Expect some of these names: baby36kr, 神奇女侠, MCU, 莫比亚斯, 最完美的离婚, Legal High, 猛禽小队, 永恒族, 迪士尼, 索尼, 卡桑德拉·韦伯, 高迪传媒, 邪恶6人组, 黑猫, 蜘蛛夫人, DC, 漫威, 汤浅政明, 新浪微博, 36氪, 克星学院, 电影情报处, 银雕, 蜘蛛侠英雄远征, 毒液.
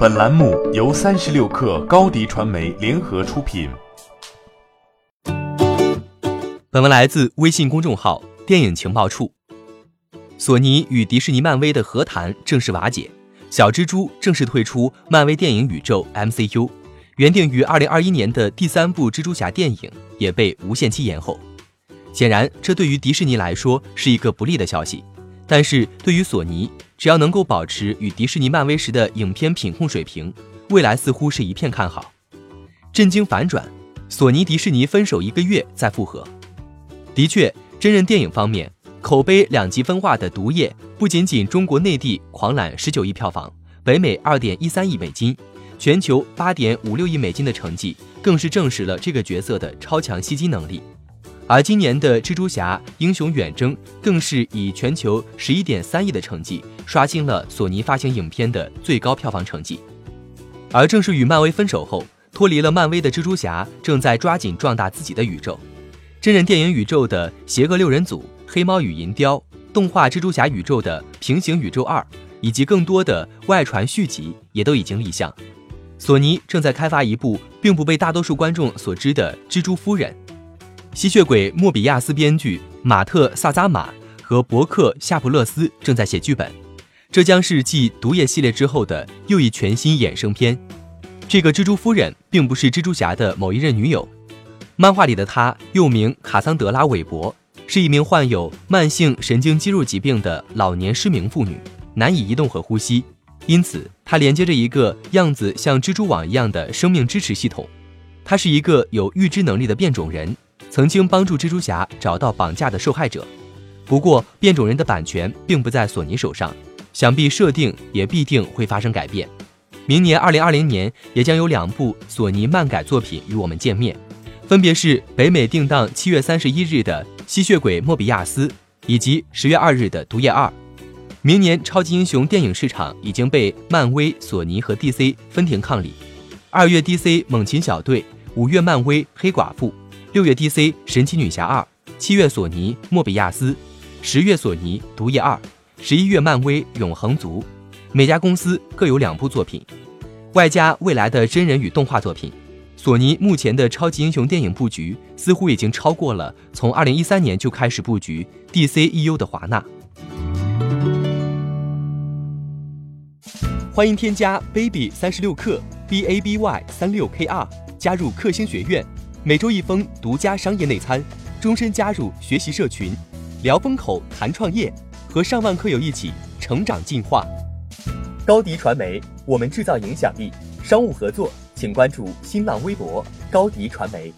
本栏目由36氪高迪传媒联合出品。本文来自微信公众号电影情报处。索尼与迪士尼漫威的和谈正式瓦解，小蜘蛛正式退出漫威电影宇宙 MCU， 原定于2021年的第三部蜘蛛侠电影也被无限期延后。显然这对于迪士尼来说是一个不利的消息，但是对于索尼，只要能够保持与迪士尼漫威时的影片品控水平，未来似乎是一片看好。震惊反转，索尼迪士尼分手1个月再复合。的确，真人电影方面，口碑两极分化的毒液不仅仅中国内地狂揽19亿票房，北美 2.13 亿美金，全球 8.56 亿美金的成绩更是证实了这个角色的超强吸金能力。而今年的蜘蛛侠英雄远征更是以全球 11.3 亿的成绩刷新了索尼发行影片的最高票房成绩。而正是与漫威分手后，脱离了漫威的蜘蛛侠正在抓紧壮大自己的宇宙。真人电影宇宙的邪恶6人组、黑猫与银雕，动画蜘蛛侠宇宙的平行宇宙2，以及更多的外传续集也都已经立项。索尼正在开发一部并不被大多数观众所知的蜘蛛夫人。吸血鬼莫比亚斯编剧马特·萨扎马和伯克·夏普勒斯正在写剧本，这将是继毒液系列之后的又一全新衍生片。这个蜘蛛夫人并不是蜘蛛侠的某一任女友，漫画里的她又名卡桑德拉·韦伯，是一名患有慢性神经肌肉疾病的老年失明妇女，难以移动和呼吸，因此她连接着一个样子像蜘蛛网一样的生命支持系统。她是一个有预知能力的变种人，曾经帮助蜘蛛侠找到绑架的受害者。不过变种人的版权并不在索尼手上，想必设定也必定会发生改变。明年2020年也将有2部索尼漫改作品与我们见面，分别是北美定档7月31日的吸血鬼莫比亚斯以及10月2日的毒液2。明年超级英雄电影市场已经被漫威、索尼和 DC 分庭抗礼，2月 DC 猛禽小队，5月漫威黑寡妇，6月 DC 神奇女侠2， 7月索尼莫比亚斯，10月索尼毒液2， 11月漫威永恒族。每家公司各有2部作品，外加未来的真人与动画作品。索尼目前的超级英雄电影布局似乎已经超过了从2013年就开始布局 DCEU 的华纳。欢迎添加 baby36kr baby36kr 加入克星学院，每周一封独家商业内参，终身加入学习社群，聊风口谈创业，和上万课友一起成长进化。高迪传媒，我们制造影响力。商务合作请关注新浪微博高迪传媒。